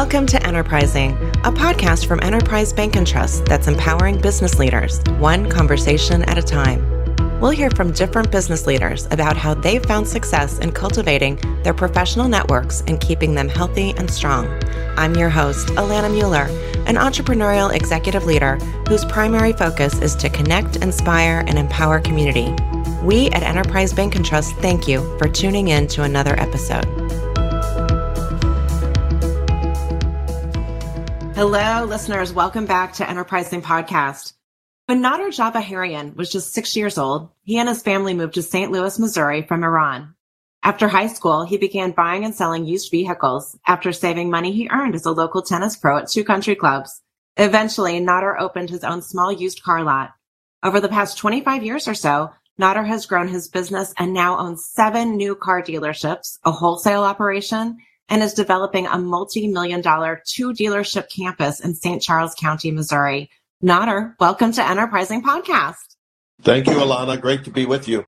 Welcome to Enterprising, a podcast from Enterprise Bank & Trust that's empowering business leaders, one conversation at a time. We'll hear from different business leaders about how they've found success in cultivating their professional networks and keeping them healthy and strong. I'm your host, Alana Mueller, an entrepreneurial executive leader whose primary focus is to connect, inspire, and empower community. We at Enterprise Bank & Trust thank you for tuning in to another episode. Hello, listeners. Welcome back to Enterprising Podcast. When Nader Javaharian was just 6 years old, he and his family moved to St. Louis, Missouri from Iran. After high school, he began buying and selling used vehicles after saving money he earned as a local tennis pro at two country clubs. Eventually, Nader opened his own small used car lot. Over the past 25 years or so, Nader has grown his business and now owns 7 new car dealerships, a wholesale operation, and is developing a multi-million-dollar 2-dealership campus in St. Charles County, Missouri. Nader, welcome to Enterprising Podcast. Thank you, Alana. Great to be with you.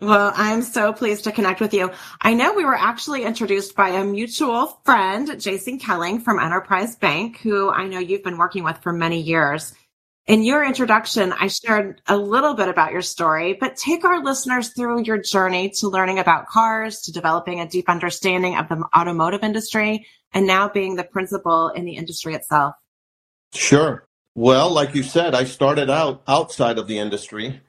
Well, I'm so pleased to connect with you. I know we were actually introduced by a mutual friend, Jason Kelling from Enterprise Bank, who I know you've been working with for many years. In your introduction, I shared a little bit about your story, but take our listeners through your journey to learning about cars, to developing a deep understanding of the automotive industry, and now being the principal in the industry itself. Sure. Well, like you said, I started out outside of the industry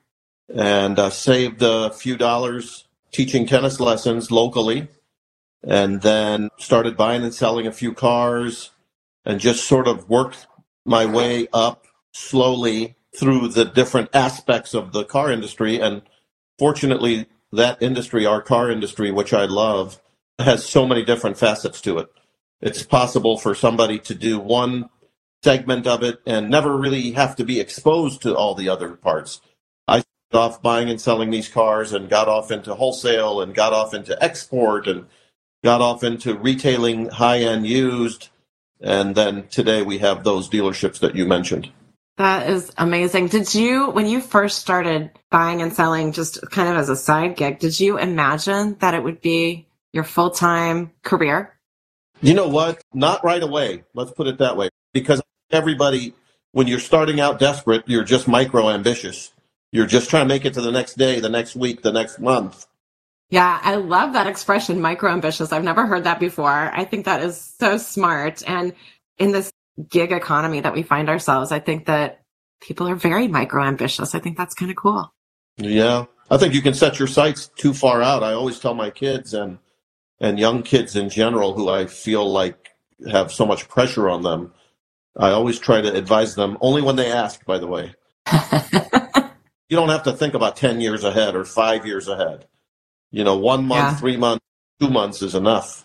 and saved a few dollars teaching tennis lessons locally, and then started buying and selling a few cars and just sort of worked my way up slowly through the different aspects of the car industry. And fortunately, that industry, our car industry, which I love, has so many different facets to it. It's possible for somebody to do one segment of it and never really have to be exposed to all the other parts. I started off buying and selling these cars and got off into wholesale and got off into export and got off into retailing high-end used. And then today we have those dealerships that you mentioned. That is amazing. Did you, when you first started buying and selling just kind of as a side gig, did you imagine that it would be your full-time career? You know what? Not right away. Let's put it that way. Because everybody, when you're starting out desperate, you're just micro-ambitious. You're just trying to make it to the next day, the next week, the next month. Yeah, I love that expression, micro-ambitious. I've never heard that before. I think that is so smart. And in this gig economy that we find ourselves, I think that people are very micro-ambitious. I think that's kind of cool. Yeah. I think you can set your sights too far out. I always tell my kids and young kids in general who I feel like have so much pressure on them, I always try to advise them, only when they ask, by the way. You don't have to think about 10 years ahead or 5 years ahead. You know, 1 month, 3 months, 2 months is enough.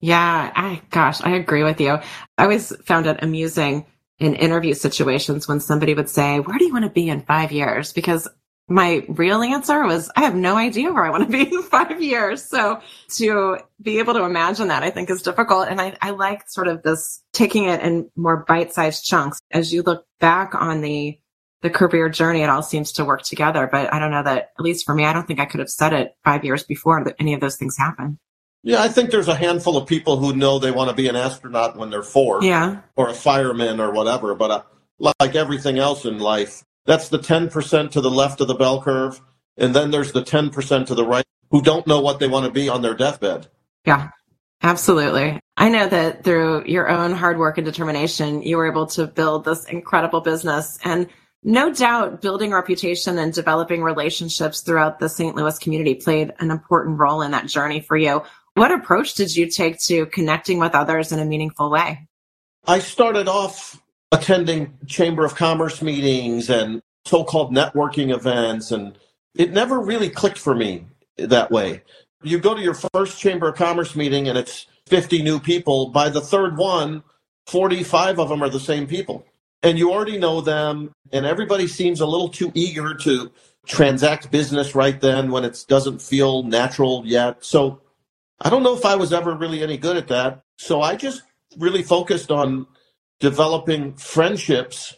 Yeah, I agree with you. I always found it amusing in interview situations when somebody would say, where do you want to be in 5 years? Because my real answer was, I have no idea where I want to be in 5 years. So to be able to imagine that, I think is difficult. And I like sort of this, taking it in more bite-sized chunks. As you look back on the career journey, it all seems to work together. But I don't know that, at least for me, I don't think I could have said it 5 years before that any of those things happened. Yeah, I think there's a handful of people who know they want to be an astronaut when they're 4, or a fireman or whatever. But like everything else in life, that's the 10% to the left of the bell curve. And then there's the 10% to the right who don't know what they want to be on their deathbed. Yeah, absolutely. I know that through your own hard work and determination, you were able to build this incredible business. And no doubt building reputation and developing relationships throughout the St. Louis community played an important role in that journey for you. What approach did you take to connecting with others in a meaningful way? I started off attending Chamber of Commerce meetings and so-called networking events, and it never really clicked for me that way. You go to your first Chamber of Commerce meeting and it's 50 new people. By the third one, 45 of them are the same people. And you already know them, and everybody seems a little too eager to transact business right then when it doesn't feel natural yet. So I don't know if I was ever really any good at that. So I just really focused on developing friendships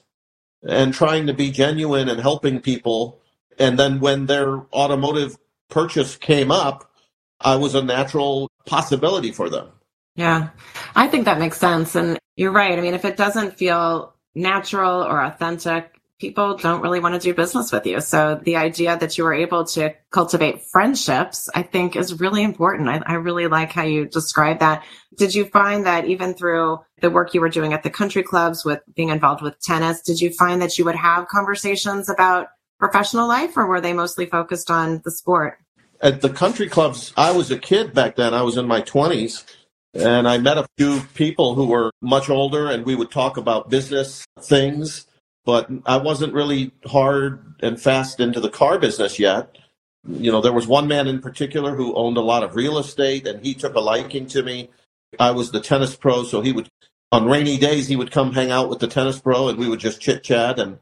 and trying to be genuine and helping people. And then when their automotive purchase came up, I was a natural possibility for them. Yeah, I think that makes sense. And you're right. I mean, if it doesn't feel natural or authentic, people don't really want to do business with you. So the idea that you were able to cultivate friendships, I think, is really important. I really like how you described that. Did you find that even through the work you were doing at the country clubs with being involved with tennis, did you find that you would have conversations about professional life, or were they mostly focused on the sport? At the country clubs, I was a kid back then. I was in my 20s. And I met a few people who were much older, and we would talk about business things. But I wasn't really hard and fast into the car business yet. You know, there was one man in particular who owned a lot of real estate, and he took a liking to me. I was the tennis pro, so he would, on rainy days, he would come hang out with the tennis pro, and we would just chit-chat. And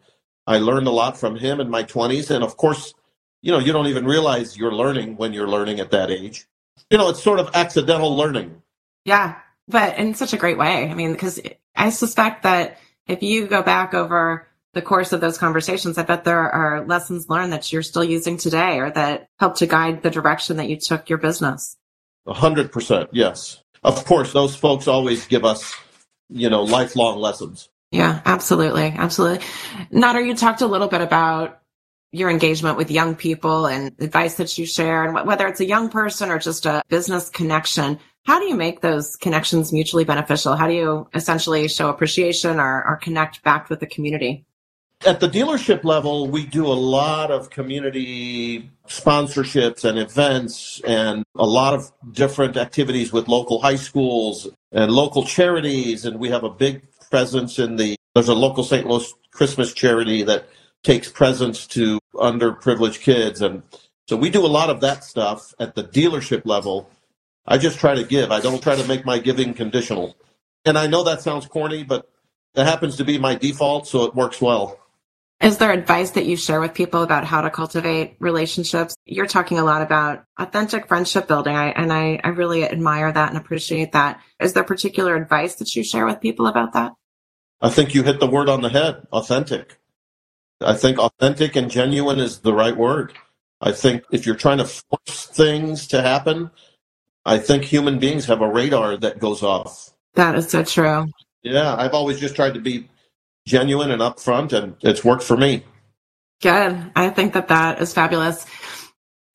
I learned a lot from him in my 20s. And, of course, you know, you don't even realize you're learning when you're learning at that age. You know, it's sort of accidental learning. Yeah, but in such a great way. I mean, because I suspect that if you go back over the course of those conversations, I bet there are lessons learned that you're still using today or that help to guide the direction that you took your business. 100%, yes. Of course, those folks always give us, you know, lifelong lessons. Yeah, absolutely, absolutely. Nader, you talked a little bit about your engagement with young people and advice that you share, and whether it's a young person or just a business connection. How do you make those connections mutually beneficial? How do you essentially show appreciation or connect back with the community? At the dealership level, we do a lot of community sponsorships and events and a lot of different activities with local high schools and local charities. And we have a big presence there's a local St. Louis Christmas charity that takes presents to underprivileged kids. And so we do a lot of that stuff at the dealership level. I just try to give. I don't try to make my giving conditional. And I know that sounds corny, but that happens to be my default, so it works well. Is there advice that you share with people about how to cultivate relationships? You're talking a lot about authentic friendship building, and I really admire that and appreciate that. Is there particular advice that you share with people about that? I think you hit the word on the head, authentic. I think authentic and genuine is the right word. I think if you're trying to force things to happen, I think human beings have a radar that goes off. That is so true. Yeah, I've always just tried to be genuine and upfront, and it's worked for me. Good. I think that is fabulous.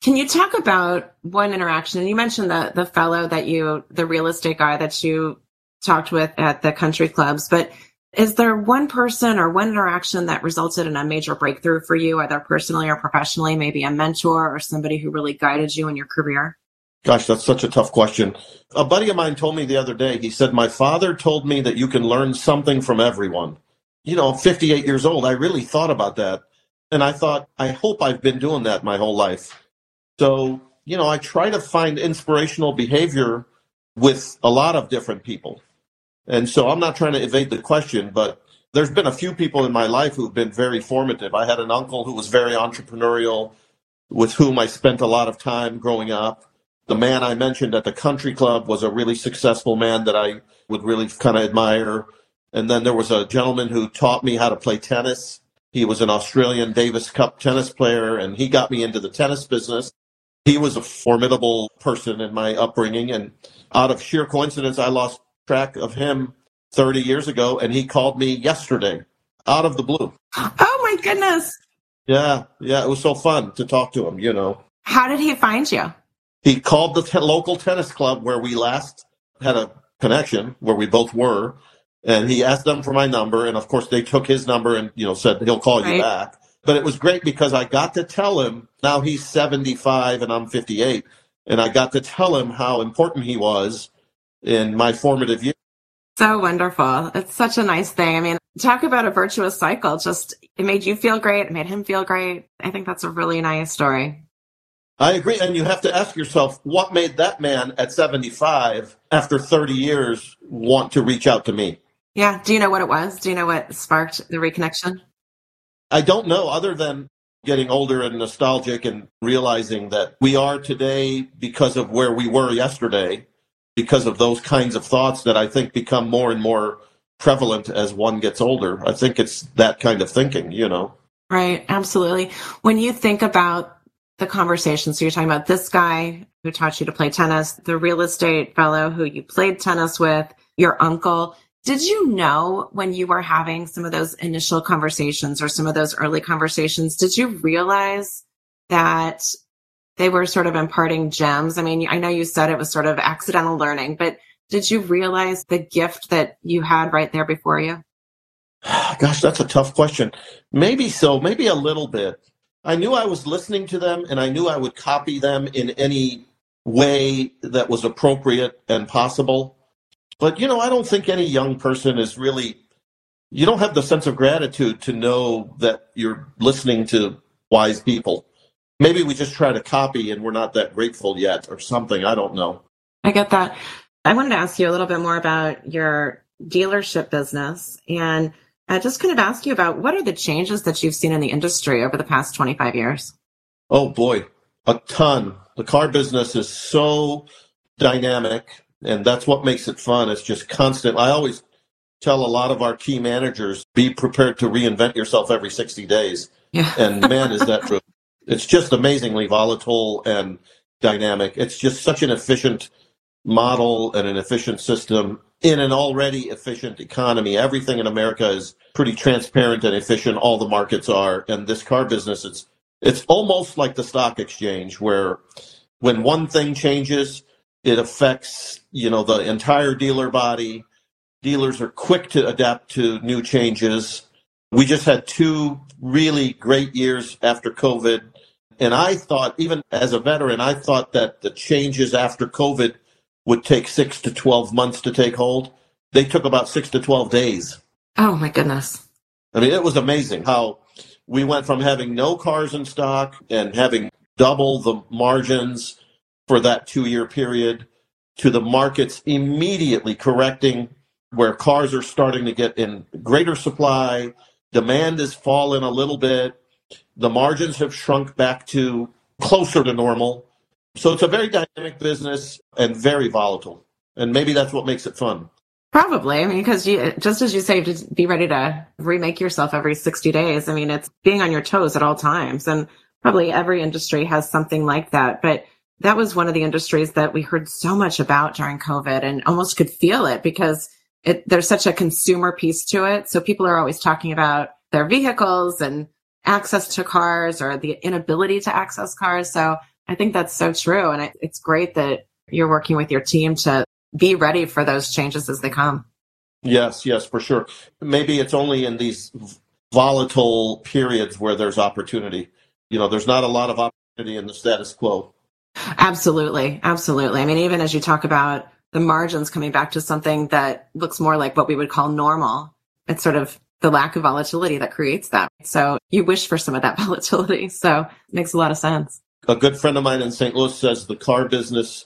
Can you talk about one interaction? And you mentioned the fellow the real estate guy that you talked with at the country clubs, but is there one person or one interaction that resulted in a major breakthrough for you, either personally or professionally, maybe a mentor or somebody who really guided you in your career? Gosh, that's such a tough question. A buddy of mine told me the other day, he said, my father told me that you can learn something from everyone. You know, I'm 58 years old. I really thought about that. And I thought, I hope I've been doing that my whole life. So, you know, I try to find inspirational behavior with a lot of different people. And so I'm not trying to evade the question, but there's been a few people in my life who've been very formative. I had an uncle who was very entrepreneurial, with whom I spent a lot of time growing up. The man I mentioned at the country club was a really successful man that I would really kind of admire. And then there was a gentleman who taught me how to play tennis. He was an Australian Davis Cup tennis player, and he got me into the tennis business. He was a formidable person in my upbringing. And out of sheer coincidence, I lost track of him 30 years ago, and he called me yesterday out of the blue. Oh, my goodness. Yeah. It was so fun to talk to him, you know. How did he find you? He called the local tennis club where we last had a connection, where we both were, and he asked them for my number. And, of course, they took his number and, you know, said he'll call you back. But it was great because I got to tell him, now he's 75 and I'm 58, and I got to tell him how important he was in my formative years. So wonderful. It's such a nice thing. I mean, talk about a virtuous cycle. Just it made you feel great. It made him feel great. I think that's a really nice story. I agree. And you have to ask yourself, what made that man at 75, after 30 years, want to reach out to me? Yeah. Do you know what it was? Do you know what sparked the reconnection? I don't know, other than getting older and nostalgic and realizing that we are today because of where we were yesterday, because of those kinds of thoughts that I think become more and more prevalent as one gets older. I think it's that kind of thinking, you know. Right. Absolutely. When you think about the conversation. So you're talking about this guy who taught you to play tennis, the real estate fellow who you played tennis with, your uncle. Did you know when you were having some of those initial conversations or some of those early conversations, did you realize that they were sort of imparting gems? I mean, I know you said it was sort of accidental learning, but did you realize the gift that you had right there before you? Gosh, that's a tough question. Maybe so, maybe a little bit. I knew I was listening to them, and I knew I would copy them in any way that was appropriate and possible. But, you know, I don't think any young person is really, you don't have the sense of gratitude to know that you're listening to wise people. Maybe we just try to copy and we're not that grateful yet or something. I don't know. I get that. I wanted to ask you a little bit more about your dealership business, and I just kind of ask you about what are the changes that you've seen in the industry over the past 25 years? Oh, boy, a ton. The car business is so dynamic, and that's what makes it fun. It's just constant. I always tell a lot of our key managers, be prepared to reinvent yourself every 60 days. Yeah. And man, is that true. It's just amazingly volatile and dynamic. It's just such an efficient model and an efficient system in an already efficient economy. Everything in America is pretty transparent and efficient. All the markets are. And this car business, it's almost like the stock exchange, where when one thing changes, it affects, you know, the entire dealer body. Dealers are quick to adapt to new changes. We just had two really great years after COVID. And I thought, even as a veteran, I thought that the changes after COVID would take 6 to 12 months to take hold. They took about 6 to 12 days. Oh, my goodness. I mean, it was amazing how we went from having no cars in stock and having double the margins for that 2-year period to the markets immediately correcting, where cars are starting to get in greater supply, demand has fallen a little bit, the margins have shrunk back to closer to normal. So it's a very dynamic business and very volatile. And maybe that's what makes it fun. Probably. I mean, because just as you say, to be ready to remake yourself every 60 days. I mean, it's being on your toes at all times. And probably every industry has something like that. But that was one of the industries that we heard so much about during COVID, and almost could feel it because there's such a consumer piece to it. So people are always talking about their vehicles and access to cars, or the inability to access cars. So I think that's so true. And it's great that you're working with your team to be ready for those changes as they come. Yes, for sure. Maybe it's only in these volatile periods where there's opportunity. You know, there's not a lot of opportunity in the status quo. Absolutely. I mean, even as you talk about the margins coming back to something that looks more like what we would call normal, it's sort of the lack of volatility that creates that. So you wish for some of that volatility. So it makes a lot of sense. A good friend of mine in St. Louis says the car business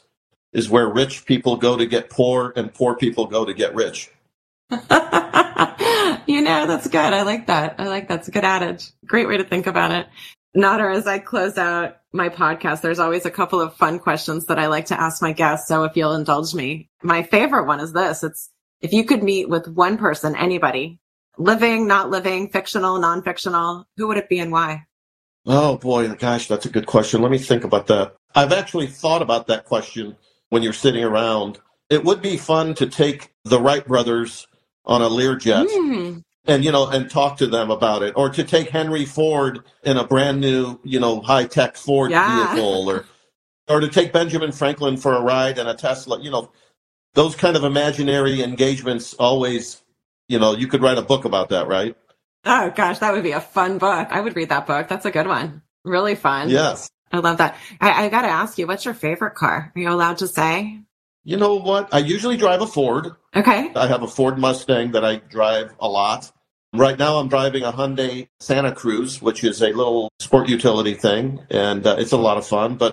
is where rich people go to get poor and poor people go to get rich. You know, that's good. I like that. That's a good adage. Great way to think about it. Nader, as I close out my podcast, there's always a couple of fun questions that I like to ask my guests. So if you'll indulge me, my favorite one is this. It's, if you could meet with one person, anybody, living, not living, fictional, non-fictional, who would it be and why? Oh, boy, gosh, that's a good question. Let me think about that. I've actually thought about that question when you're sitting around. It would be fun to take the Wright brothers on a Learjet. And, you know, and talk to them about it, or to take Henry Ford in a brand new, you know, high-tech Ford vehicle, or to take Benjamin Franklin for a ride in a Tesla. You know, those kind of imaginary engagements always, you know, you could write a book about that, right? Oh, gosh, that would be a fun book. I would read that book. That's a good one. Really fun. Yes. I love that. I got to ask you, what's your favorite car? Are you allowed to say? You know what? I usually drive a Ford. Okay. I have a Ford Mustang that I drive a lot. Right now, I'm driving a Hyundai Santa Cruz, which is a little sport utility thing, and it's a lot of fun, but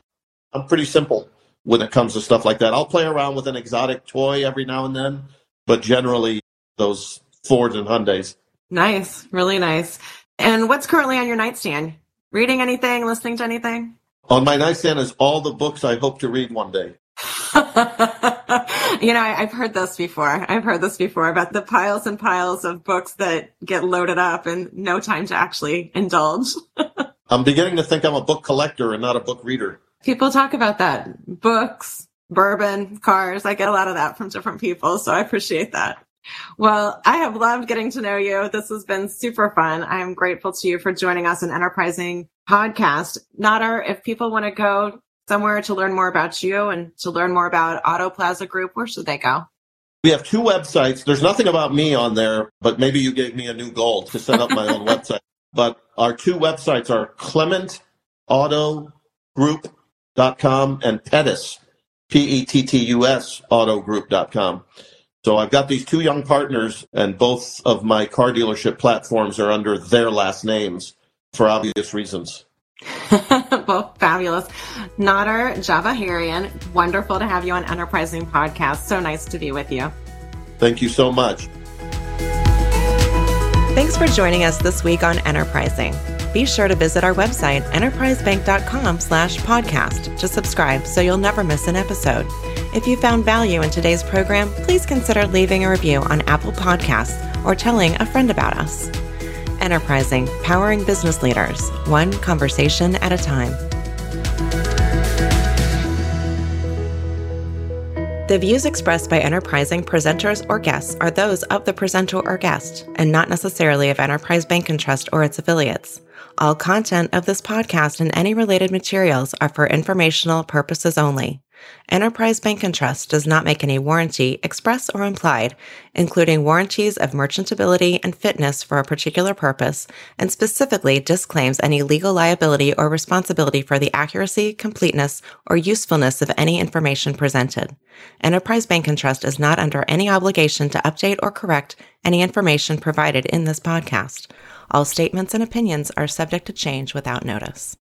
I'm pretty simple when it comes to stuff like that. I'll play around with an exotic toy every now and then, but generally those Fords and Hyundais. Nice, really nice. And what's currently on your nightstand? Reading anything, listening to anything? On my nightstand is all the books I hope to read one day. You know, I've heard this before. About the piles and piles of books that get loaded up and no time to actually indulge. I'm beginning to think I'm a book collector and not a book reader. People talk about that. Books, bourbon, cars. I get a lot of that from different people, so I appreciate that. Well, I have loved getting to know you. This has been super fun. I'm grateful to you for joining us on Enterprising Podcast. Nader, if people want to go somewhere to learn more about you and to learn more about Auto Plaza Group, where should they go? We have two websites. There's nothing about me on there, but maybe you gave me a new goal to set up my own website. But our two websites are clementautogroup.com and Pettus, P-E-T-T-U-S, autogroup.com. So I've got these two young partners, and both of my car dealership platforms are under their last names for obvious reasons. Both fabulous. Nader Javaharian, wonderful to have you on Enterprising Podcast. So nice to be with you. Thank you so much. Thanks for joining us this week on Enterprising. Be sure to visit our website, enterprisebank.com/podcast, to subscribe so you'll never miss an episode. If you found value in today's program, please consider leaving a review on Apple Podcasts or telling a friend about us. Enterprising, powering business leaders, one conversation at a time. The views expressed by Enterprising presenters or guests are those of the presenter or guest, and not necessarily of Enterprise Bank & Trust or its affiliates. All content of this podcast and any related materials are for informational purposes only. Enterprise Bank & Trust does not make any warranty, express or implied, including warranties of merchantability and fitness for a particular purpose, and specifically disclaims any legal liability or responsibility for the accuracy, completeness, or usefulness of any information presented. Enterprise Bank & Trust is not under any obligation to update or correct any information provided in this podcast. All statements and opinions are subject to change without notice.